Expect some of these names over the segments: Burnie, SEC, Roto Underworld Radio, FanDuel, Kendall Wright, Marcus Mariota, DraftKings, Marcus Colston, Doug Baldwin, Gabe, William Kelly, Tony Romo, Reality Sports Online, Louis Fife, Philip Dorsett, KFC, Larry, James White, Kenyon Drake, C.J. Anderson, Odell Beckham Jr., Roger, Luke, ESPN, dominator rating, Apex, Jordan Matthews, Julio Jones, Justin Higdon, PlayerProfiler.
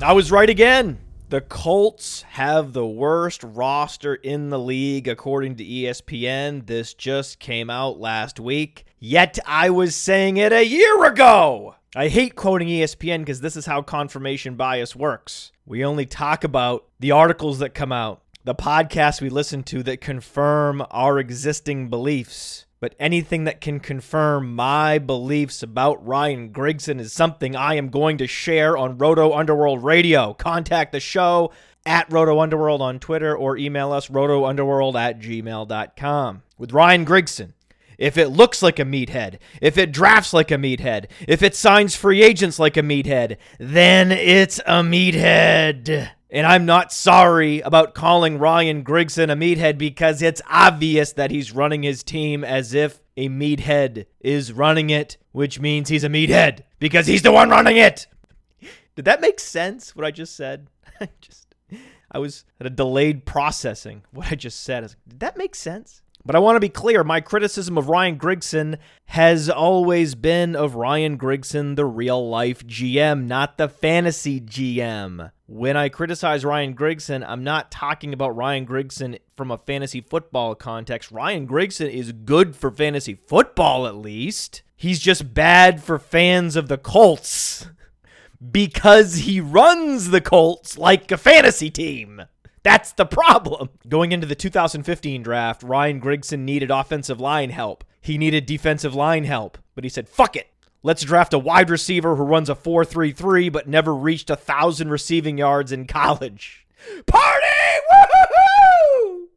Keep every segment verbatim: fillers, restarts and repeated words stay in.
I was right again. The Colts have the worst roster in the league, according to E S P N. This just came out last week. Yet I was saying it a year ago. I hate quoting E S P N because this is how confirmation bias works. We only talk about the articles that come out, the podcasts we listen to that confirm our existing beliefs. But anything that can confirm my beliefs about Ryan Grigson is something I am going to share on Roto Underworld Radio. Contact the show at Roto Underworld on Twitter or email us roto underworld at gmail dot com. With Ryan Grigson, if it looks like a meathead, if it drafts like a meathead, if it signs free agents like a meathead, then it's a meathead. And I'm not sorry about calling Ryan Grigson a meathead because it's obvious that he's running his team as if a meathead is running it, which means he's a meathead because he's the one running it. Did that make sense, what I just said? I just, I was at a delayed processing what I just said. I was like, did that make sense? But I want to be clear, my criticism of Ryan Grigson has always been of Ryan Grigson, the real-life G M, not the fantasy G M. When I criticize Ryan Grigson, I'm not talking about Ryan Grigson from a fantasy football context. Ryan Grigson is good for fantasy football, at least. He's just bad for fans of the Colts because he runs the Colts like a fantasy team. That's the problem. Going into the two thousand fifteen draft, Ryan Grigson needed offensive line help. He needed defensive line help, but he said, fuck it. Let's draft a wide receiver who runs a four three three but never reached one thousand receiving yards in college. Party! Woo-hoo-hoo!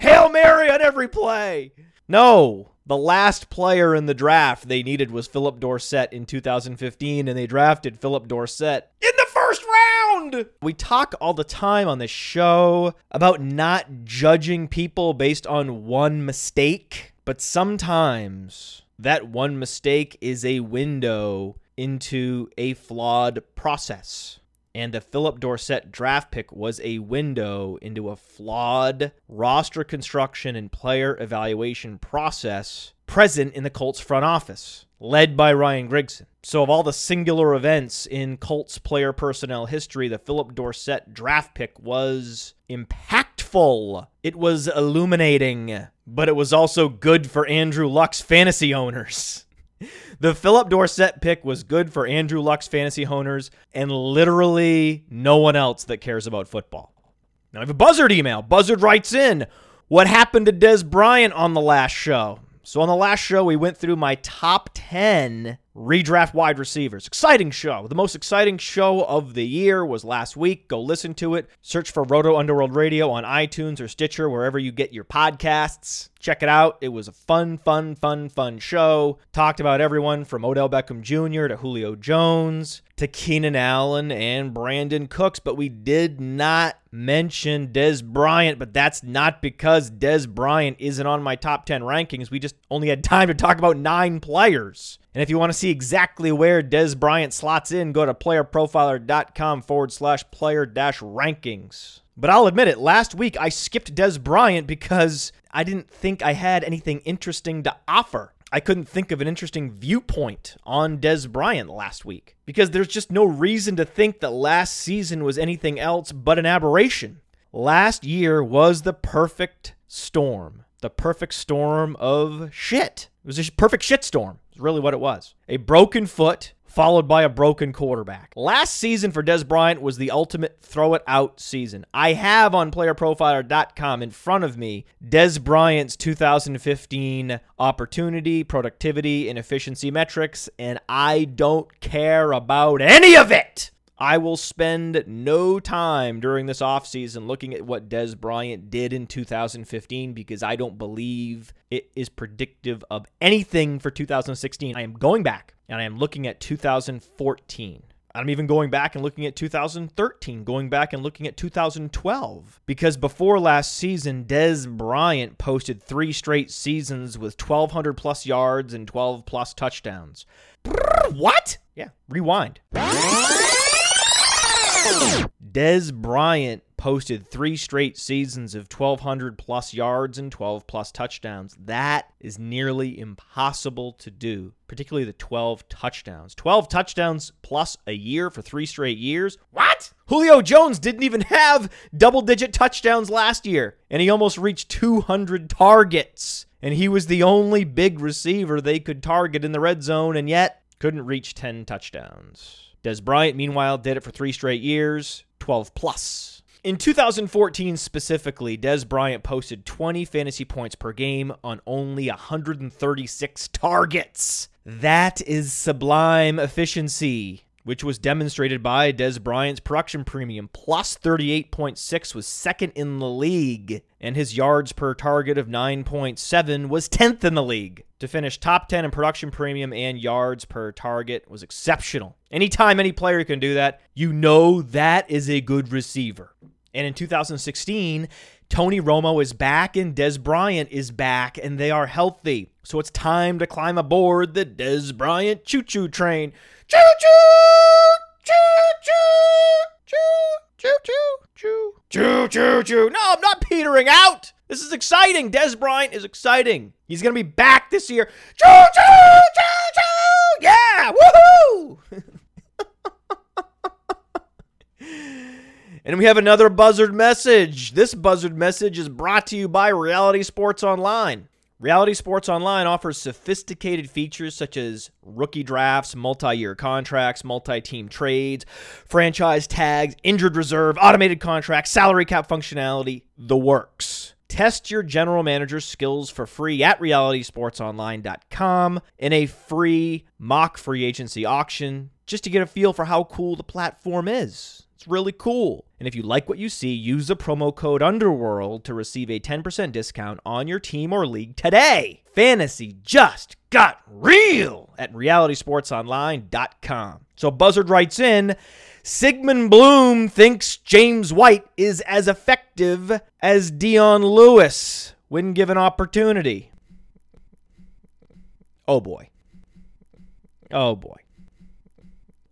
Hail Mary on every play. No, the last player in the draft they needed was Philip Dorsett in two thousand fifteen, and they drafted Philip Dorsett in the first round. We talk all the time on this show about not judging people based on one mistake, but sometimes that one mistake is a window into a flawed process. And the Philip Dorsett draft pick was a window into a flawed roster construction and player evaluation process present in the Colts front office, led by Ryan Grigson. So of all the singular events in Colts player personnel history, the Philip Dorsett draft pick was impactful. It was illuminating, but it was also good for Andrew Luck's fantasy owners. The Philip Dorsett pick was good for Andrew Luck's fantasy owners and literally no one else that cares about football. Now I have a Buzzard email. Buzzard writes in, what happened to Dez Bryant on the last show? So on the last show, we went through my top ten redraft wide receivers. Exciting show. The most exciting show of the year was last week. Go listen to it. Search for Roto Underworld Radio on iTunes or Stitcher, wherever you get your podcasts. Check it out. It was a fun, fun, fun, fun show. Talked about everyone from Odell Beckham Junior to Julio Jones to Keenan Allen and Brandon Cooks, but we did not mention Dez Bryant, but that's not because Dez Bryant isn't on my top ten rankings. We just only had time to talk about nine players. And if you want to see exactly where Dez Bryant slots in, go to player profiler dot com forward slash player dash rankings. But I'll admit it, last week I skipped Dez Bryant because I didn't think I had anything interesting to offer. I couldn't think of an interesting viewpoint on Dez Bryant last week because there's just no reason to think that last season was anything else but an aberration. Last year was the perfect storm, the perfect storm of shit. It was a perfect shit storm, is really what it was. A broken foot followed by a broken quarterback. Last season for Dez Bryant was the ultimate throw it out season. I have on player profiler dot com in front of me Dez Bryant's two thousand fifteen opportunity, productivity, and efficiency metrics, and I don't care about any of it. I will spend no time during this offseason looking at what Dez Bryant did in two thousand fifteen because I don't believe it is predictive of anything for two thousand sixteen. I am going back and I am looking at two thousand fourteen. I'm even going back and looking at two thousand thirteen, going back and looking at two thousand twelve. Because before last season, Dez Bryant posted three straight seasons with twelve hundred plus yards and twelve plus touchdowns. What? Yeah, rewind. Dez Bryant posted three straight seasons of twelve hundred plus yards and twelve plus touchdowns. That is nearly impossible to do, particularly the twelve touchdowns. twelve touchdowns plus a year for three straight years? What? Julio Jones didn't even have double-digit touchdowns last year, and he almost reached two hundred targets, and he was the only big receiver they could target in the red zone, and yet couldn't reach ten touchdowns. Dez Bryant, meanwhile, did it for three straight years, twelve plus. In two thousand fourteen specifically, Dez Bryant posted twenty fantasy points per game on only one hundred thirty-six targets. That is sublime efficiency, which was demonstrated by Dez Bryant's production premium. Plus thirty-eight point six was second in the league, and his yards per target of nine point seven was tenth in the league. To finish top ten in production premium and yards per target was exceptional. Anytime any player can do that, you know that is a good receiver. And in two thousand sixteen, Tony Romo is back and Dez Bryant is back, and they are healthy. So it's time to climb aboard the Dez Bryant choo-choo train. Choo-choo! Choo-choo! Choo! Choo-choo! Choo! Choo-choo! No, I'm not petering out! This is exciting! Dez Bryant is exciting. He's going to be back this year. Choo-choo! Choo-choo! Yeah! Woohoo! And we have another buzzard message. This buzzard message is brought to you by Reality Sports Online. Reality Sports Online offers sophisticated features such as rookie drafts, multi-year contracts, multi-team trades, franchise tags, injured reserve, automated contracts, salary cap functionality, the works. Test your general manager's skills for free at reality sports online dot com in a free mock free agency auction just to get a feel for how cool the platform is. It's really cool. And if you like what you see, use the promo code Underworld to receive a ten percent discount on your team or league today. Fantasy just got real at reality sports online dot com. So Buzzard writes in, Sigmund Bloom thinks James White is as effective as Dion Lewis when given opportunity. Oh boy. Oh boy.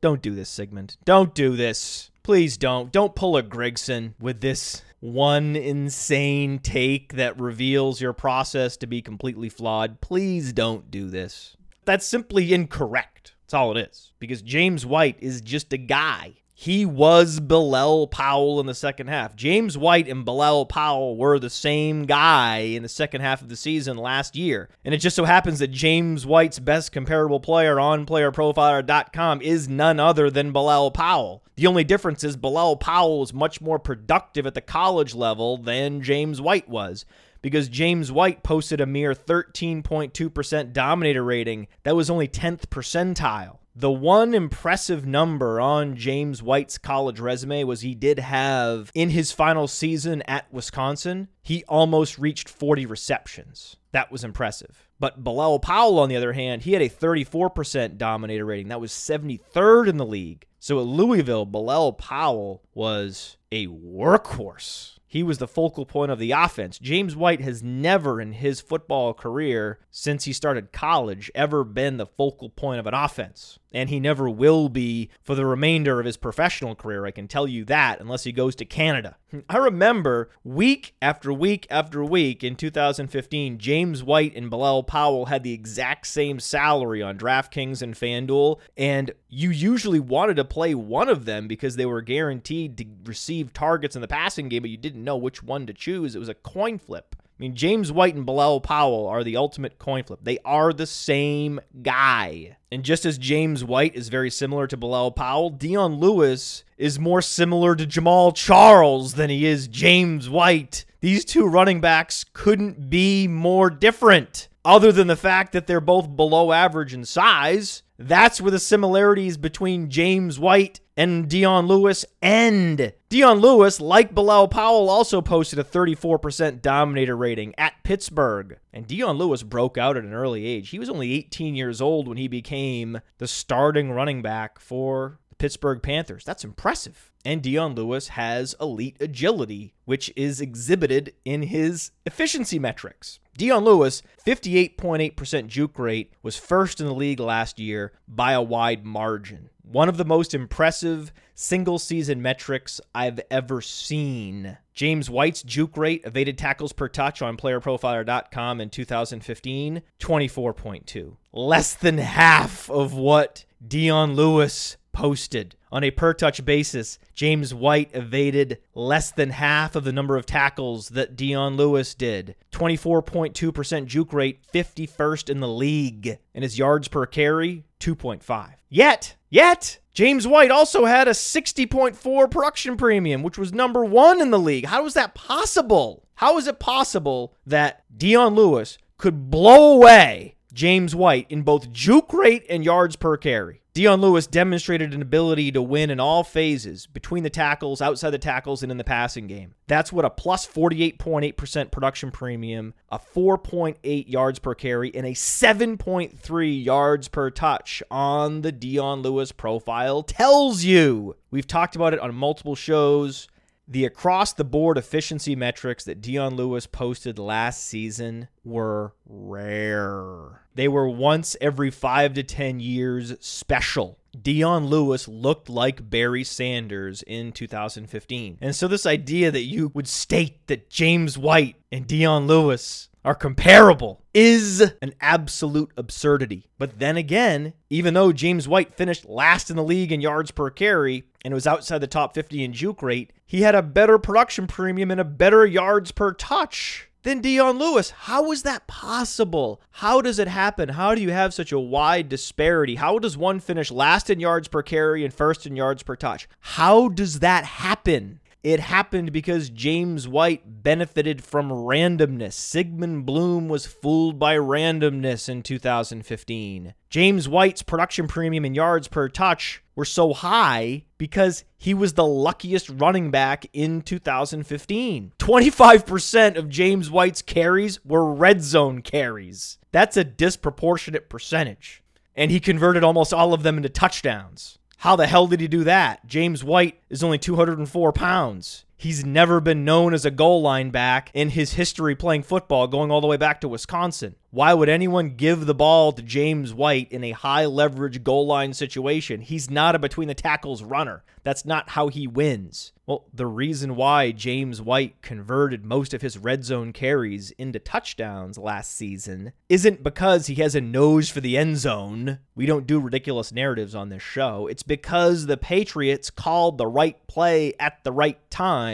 Don't do this, Sigmund. Don't do this. Please don't. Don't pull a Grigson with this one insane take that reveals your process to be completely flawed. Please don't do this. That's simply incorrect. That's all it is. Because James White is just a guy. He was Bilal Powell in the second half. James White and Bilal Powell were the same guy in the second half of the season last year. And it just so happens that James White's best comparable player on player profiler dot com is none other than Bilal Powell. The only difference is Bilal Powell was much more productive at the college level than James White was, because James White posted a mere thirteen point two percent dominator rating. That was only tenth percentile. The one impressive number on James White's college resume was he did have, in his final season at Wisconsin, he almost reached forty receptions. That was impressive. But Bilal Powell, on the other hand, he had a thirty-four percent dominator rating. That was seventy-third in the league. So at Louisville, Bilal Powell was a workhorse. He was the focal point of the offense. James White has never in his football career, since he started college, ever been the focal point of an offense. And he never will be for the remainder of his professional career, I can tell you that, unless he goes to Canada. I remember week after week after week in two thousand fifteen, James White and Bilal Powell had the exact same salary on DraftKings and FanDuel, and you usually wanted to play one of them because they were guaranteed to receive targets in the passing game, but you didn't know which one to choose. It was a coin flip. I mean, James White and Bilal Powell are the ultimate coin flip. They are the same guy. And just as James White is very similar to Bilal Powell, Dion Lewis is more similar to Jamal Charles than he is James White. These two running backs couldn't be more different, other than the fact that they're both below average in size. That's where the similarities between James White and Dion Lewis end. Dion Lewis, like Bilal Powell, also posted a thirty-four percent dominator rating at Pittsburgh. And Dion Lewis broke out at an early age. He was only eighteen years old when he became the starting running back for the Pittsburgh Panthers. That's impressive. And Dion Lewis has elite agility, which is exhibited in his efficiency metrics. Dion Lewis, fifty-eight point eight percent juke rate, was first in the league last year by a wide margin. One of the most impressive single season metrics I've ever seen. James White's juke rate, evaded tackles per touch on player profiler dot com in two thousand fifteen, twenty-four point two. Less than half of what Dion Lewis posted. On a per-touch basis, James White evaded less than half of the number of tackles that Dion Lewis did. twenty-four point two percent juke rate, fifty-first in the league. And his yards per carry, two point five. Yet, yet, James White also had a sixty point four production premium, which was number one in the league. How is that possible? How is it possible that Dion Lewis could blow away James White in both juke rate and yards per carry? Dion Lewis demonstrated an ability to win in all phases, between the tackles, outside the tackles, and in the passing game. That's what a plus forty-eight point eight percent production premium, a four point eight yards per carry, and a seven point three yards per touch on the Dion Lewis profile tells you. We've talked about it on multiple shows. The across-the-board efficiency metrics that Dion Lewis posted last season were rare. They were once every five to ten years special. Dion Lewis looked like Barry Sanders in two thousand fifteen. And so this idea that you would state that James White and Dion Lewis are comparable is an absolute absurdity. But then again, even though James White finished last in the league in yards per carry and was outside the top fifty in juke rate, he had a better production premium and a better yards per touch than Dion Lewis. How is that possible? How does it happen? How do you have such a wide disparity? How does one finish last in yards per carry and first in yards per touch? How does that happen? It happened because James White benefited from randomness. Sigmund Bloom was fooled by randomness in two thousand fifteen. James White's production premium and yards per touch were so high because he was the luckiest running back in two thousand fifteen. twenty-five percent of James White's carries were red zone carries. That's a disproportionate percentage. And he converted almost all of them into touchdowns. How the hell did he do that? James White is only two hundred four pounds. He's never been known as a goal line back in his history playing football, going all the way back to Wisconsin. Why would anyone give the ball to James White in a high-leverage goal line situation? He's not a between-the-tackles runner. That's not how he wins. Well, the reason why James White converted most of his red zone carries into touchdowns last season isn't because he has a nose for the end zone. We don't do ridiculous narratives on this show. It's because the Patriots called the right play at the right time.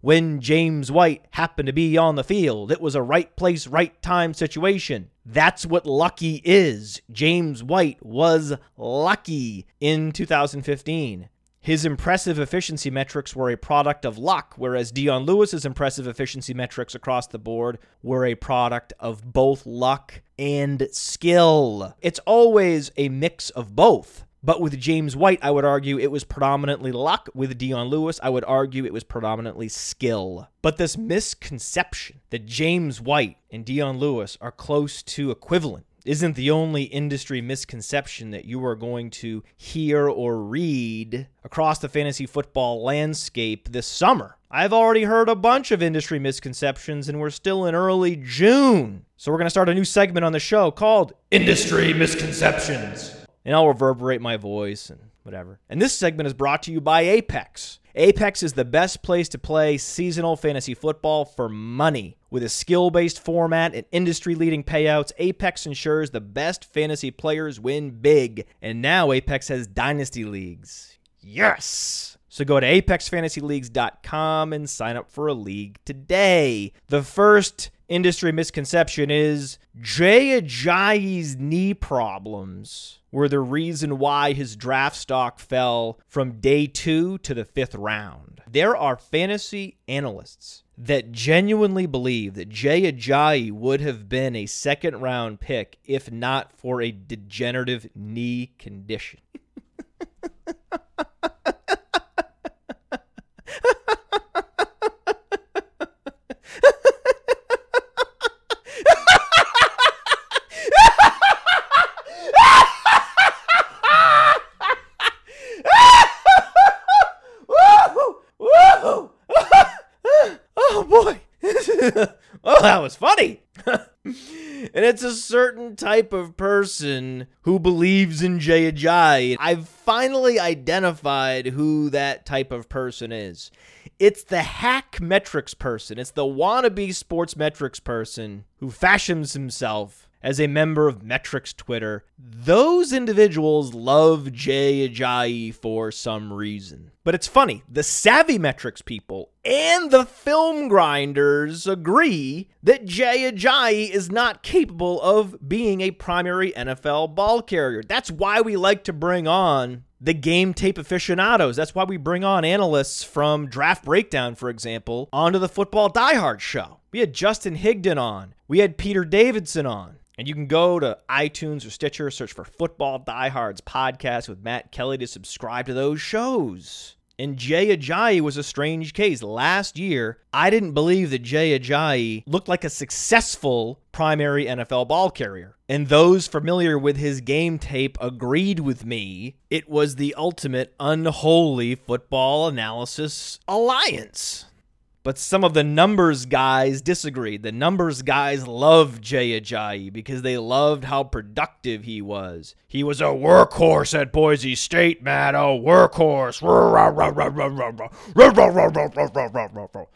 When James White happened to be on the field, it was a right place, right time situation. That's what lucky is. James White was lucky in two thousand fifteen. His impressive efficiency metrics were a product of luck, whereas Dion Lewis's impressive efficiency metrics across the board were a product of both luck and skill. It's always a mix of both. But with James White, I would argue it was predominantly luck. With Dion Lewis, I would argue it was predominantly skill. But this misconception that James White and Dion Lewis are close to equivalent isn't the only industry misconception that you are going to hear or read across the fantasy football landscape this summer. I've already heard a bunch of industry misconceptions, and we're still in early June. So we're going to start a new segment on the show called Industry Misconceptions. And I'll reverberate my voice and whatever. And this segment is brought to you by Apex. Apex is the best place to play seasonal fantasy football for money. With a skill-based format and industry-leading payouts, Apex ensures the best fantasy players win big. And now Apex has dynasty leagues. Yes! So go to apex fantasy leagues dot com and sign up for a league today. The first industry misconception is Jay Ajayi's knee problems were the reason why his draft stock fell from day two to the fifth round. There are fantasy analysts that genuinely believe that Jay Ajayi would have been a second round pick if not for a degenerative knee condition. oh, that was funny. And it's a certain type of person who believes in Jay Ajayi. I've finally identified who that type of person is. It's the hack metrics person. It's the wannabe sports metrics person who fashions himself as a member of metrics Twitter. Those individuals love Jay Ajayi for some reason. But it's funny, the savvy metrics people and the film grinders agree that Jay Ajayi is not capable of being a primary N F L ball carrier. That's why we like to bring on the game tape aficionados. That's why we bring on analysts from Draft Breakdown, for example, onto the Football Diehard Show. We had Justin Higdon on. We had Peter Davidson on. And you can go to iTunes or Stitcher, search for Football Diehards Podcast with Matt Kelly to subscribe to those shows. And Jay Ajayi was a strange case. Last year, I didn't believe that Jay Ajayi looked like a successful primary N F L ball carrier. And those familiar with his game tape agreed with me. It was the ultimate unholy football analysis alliance. But some of the numbers guys disagreed. The numbers guys loved Jay Ajayi because they loved how productive he was. He was a workhorse at Boise State, man. A workhorse.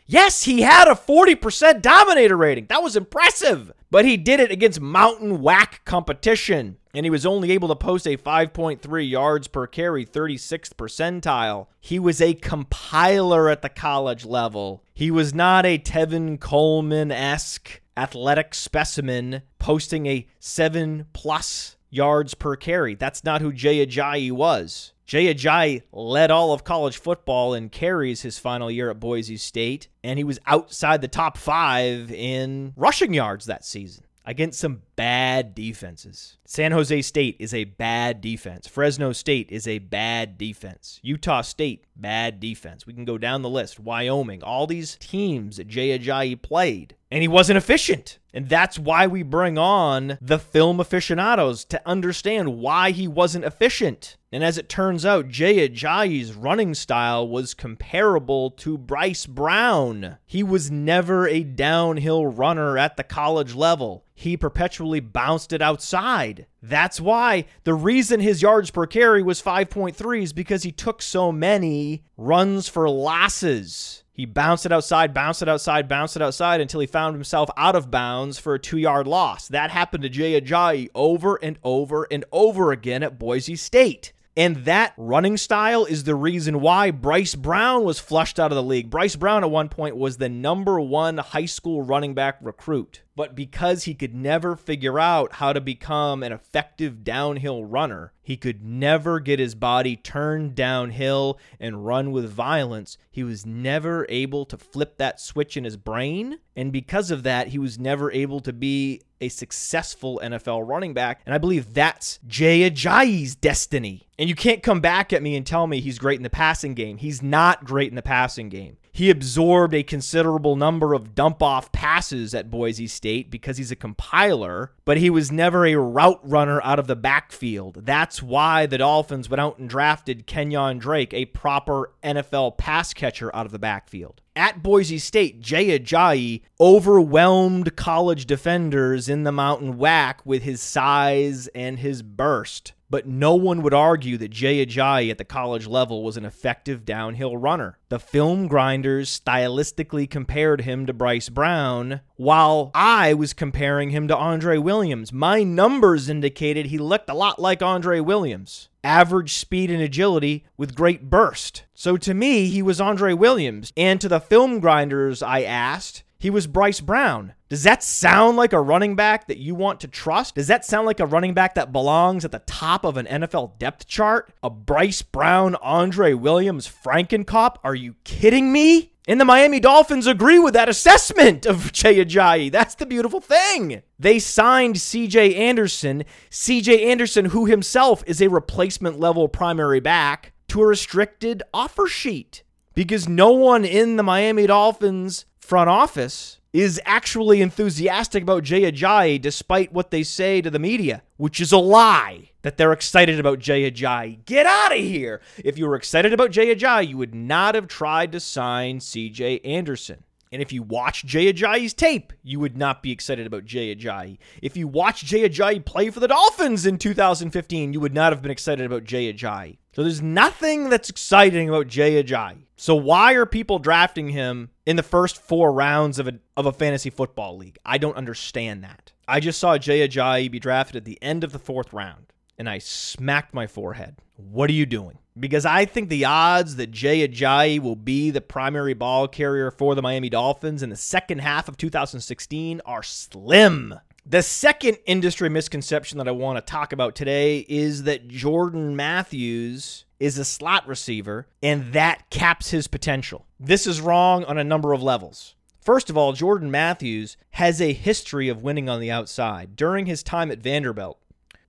Yes, he had a forty percent dominator rating. That was impressive. But he did it against mountain whack competition. And he was only able to post a five point three yards per carry, thirty-sixth percentile. He was a compiler at the college level. He was not a Tevin Coleman-esque athletic specimen posting a seven plus yards per carry. That's not who Jay Ajayi was. Jay Ajayi led all of college football in carries his final year at Boise State, and he was outside the top five in rushing yards that season against some bad defenses. San Jose State is a bad defense. Fresno State is a bad defense. Utah State, bad defense. We can go down the list. Wyoming, all these teams that Jay Ajayi played. And he wasn't efficient. And that's why we bring on the film aficionados to understand why he wasn't efficient. And as it turns out, Jay Ajayi's running style was comparable to Bryce Brown. He was never a downhill runner at the college level. He perpetually bounced it outside. That's why the reason his yards per carry was five point three is because he took so many runs for losses. He bounced it outside, bounced it outside, bounced it outside until he found himself out of bounds for a two-yard loss. That happened to Jay Ajayi over and over and over again at Boise State. And that running style is the reason why Bryce Brown was flushed out of the league. Bryce Brown at one point was the number one high school running back recruit. But because he could never figure out how to become an effective downhill runner, he could never get his body turned downhill and run with violence. He was never able to flip that switch in his brain. And because of that, he was never able to be a successful N F L running back. And I believe that's Jay Ajayi's destiny. And you can't come back at me and tell me he's great in the passing game. He's not great in the passing game. He absorbed a considerable number of dump-off passes at Boise State because he's a compiler, but he was never a route runner out of the backfield. That's why the Dolphins went out and drafted Kenyon Drake, a proper N F L pass catcher out of the backfield. At Boise State, Jay Ajayi overwhelmed college defenders in the mountain whack with his size and his burst. But no one would argue that Jay Ajayi at the college level was an effective downhill runner. The film grinders stylistically compared him to Bryce Brown, while I was comparing him to Andre Williams. My numbers indicated he looked a lot like Andre Williams. Average speed and agility with great burst. So to me, he was Andre Williams. And to the film grinders, I asked, he was Bryce Brown. Does that sound like a running back that you want to trust? Does that sound like a running back that belongs at the top of an N F L depth chart? A Bryce Brown, Andre Williams, Frankenkopf? Are you kidding me? And the Miami Dolphins agree with that assessment of Jay Ajayi. That's the beautiful thing. They signed C J. Anderson. C J. Anderson, who himself is a replacement level primary back, to a restricted offer sheet. Because no one in the Miami Dolphins front office is actually enthusiastic about Jay Ajayi despite what they say to the media, which is a lie that they're excited about Jay Ajayi. Get out of here! If you were excited about Jay Ajayi, you would not have tried to sign C J. Anderson. And if you watch Jay Ajayi's tape, you would not be excited about Jay Ajayi. If you watch Jay Ajayi play for the Dolphins in two thousand fifteen, you would not have been excited about Jay Ajayi. So there's nothing that's exciting about Jay Ajayi. So why are people drafting him in the first four rounds of a, of a fantasy football league? I don't understand that. I just saw Jay Ajayi be drafted at the end of the fourth round, and I smacked my forehead. What are you doing? Because I think the odds that Jay Ajayi will be the primary ball carrier for the Miami Dolphins in the second half of two thousand sixteen are slim. The second industry misconception that I want to talk about today is that Jordan Matthews is a slot receiver, and that caps his potential. This is wrong on a number of levels. First of all, Jordan Matthews has a history of winning on the outside. During his time at Vanderbilt,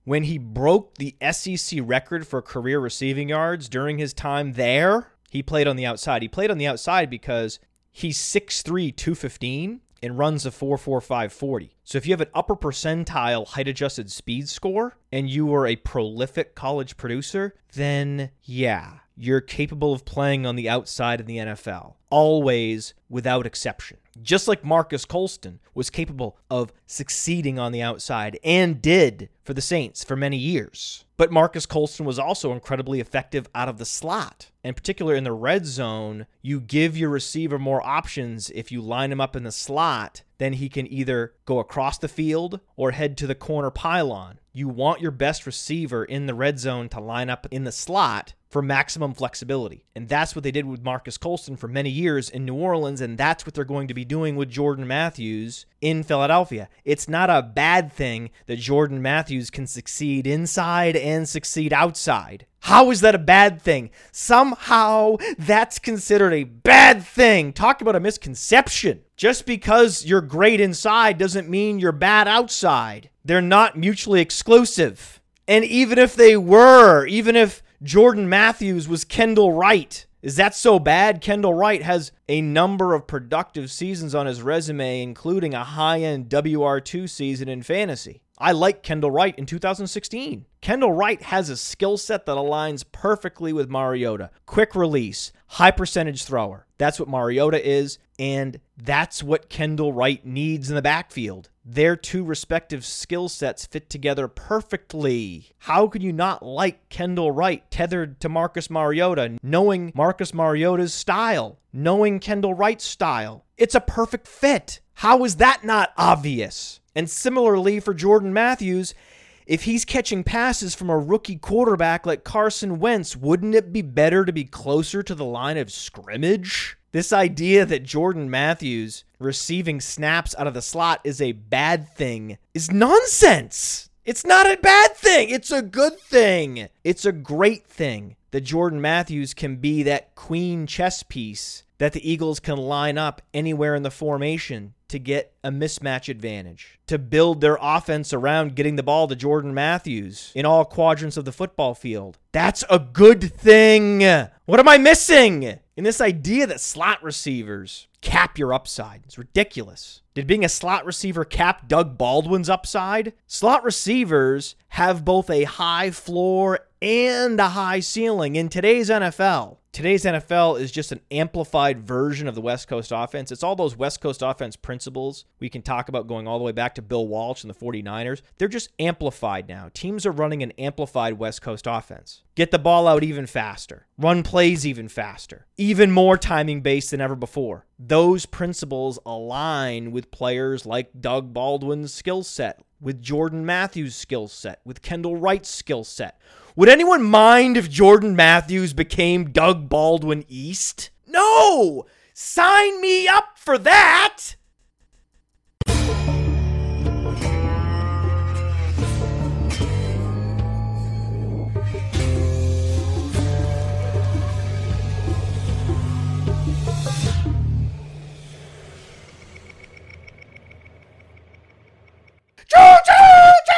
when he broke the S E C record for career receiving yards during his time there, he played on the outside. He played on the outside because he's six three, two fifteen, and runs a four four five forty. So if you have an upper percentile height-adjusted speed score and you are a prolific college producer, then yeah, you're capable of playing on the outside in the N F L. Always, without exception. Just like Marcus Colston was capable of succeeding on the outside and did for the Saints for many years. But Marcus Colston was also incredibly effective out of the slot. In particular, in the red zone, you give your receiver more options if you line him up in the slot. Then he can either go across the field or head to the corner pylon. You want your best receiver in the red zone to line up in the slot for maximum flexibility. And that's what they did with Marcus Colston for many years in New Orleans, and that's what they're going to be doing with Jordan Matthews in Philadelphia. It's not a bad thing that Jordan Matthews can succeed inside and succeed outside. How is that a bad thing? Somehow that's considered a bad thing. Talk about a misconception. Just because you're great inside doesn't mean you're bad outside. They're not mutually exclusive. And even if they were, even if Jordan Matthews was Kendall Wright, is that so bad? Kendall Wright has a number of productive seasons on his resume, including a high-end W R two season in fantasy. I like Kendall Wright in two thousand sixteen. Kendall Wright has a skill set that aligns perfectly with Mariota. Quick release, high percentage thrower. That's what Mariota is, and that's what Kendall Wright needs in the backfield. Their two respective skill sets fit together perfectly. How could you not like Kendall Wright tethered to Marcus Mariota, knowing Marcus Mariota's style, knowing Kendall Wright's style? It's a perfect fit. How is that not obvious? And similarly for Jordan Matthews, if he's catching passes from a rookie quarterback like Carson Wentz, wouldn't it be better to be closer to the line of scrimmage? This idea that Jordan Matthews receiving snaps out of the slot is a bad thing is nonsense. It's not a bad thing. It's a good thing. It's a great thing that Jordan Matthews can be that queen chess piece that the Eagles can line up anywhere in the formation to get a mismatch advantage, to build their offense around getting the ball to Jordan Matthews in all quadrants of the football field. That's a good thing. What am I missing? And this idea that slot receivers cap your upside, it's ridiculous. Did being a slot receiver cap Doug Baldwin's upside? Slot receivers have both a high floor and a high ceiling in today's N F L. Today's N F L is just an amplified version of the West Coast offense. It's all those West Coast offense principles we can talk about going all the way back to Bill Walsh and the forty-niners. They're just amplified now. Teams are running an amplified West Coast offense. Get the ball out even faster. Run plays even faster. Even more timing-based than ever before. Those principles align with players like Doug Baldwin's skill set, with Jordan Matthews' skill set, with Kendall Wright's skill set. Would anyone mind if Jordan Matthews became Doug Baldwin East? No! Sign me up for that! Choo-choo!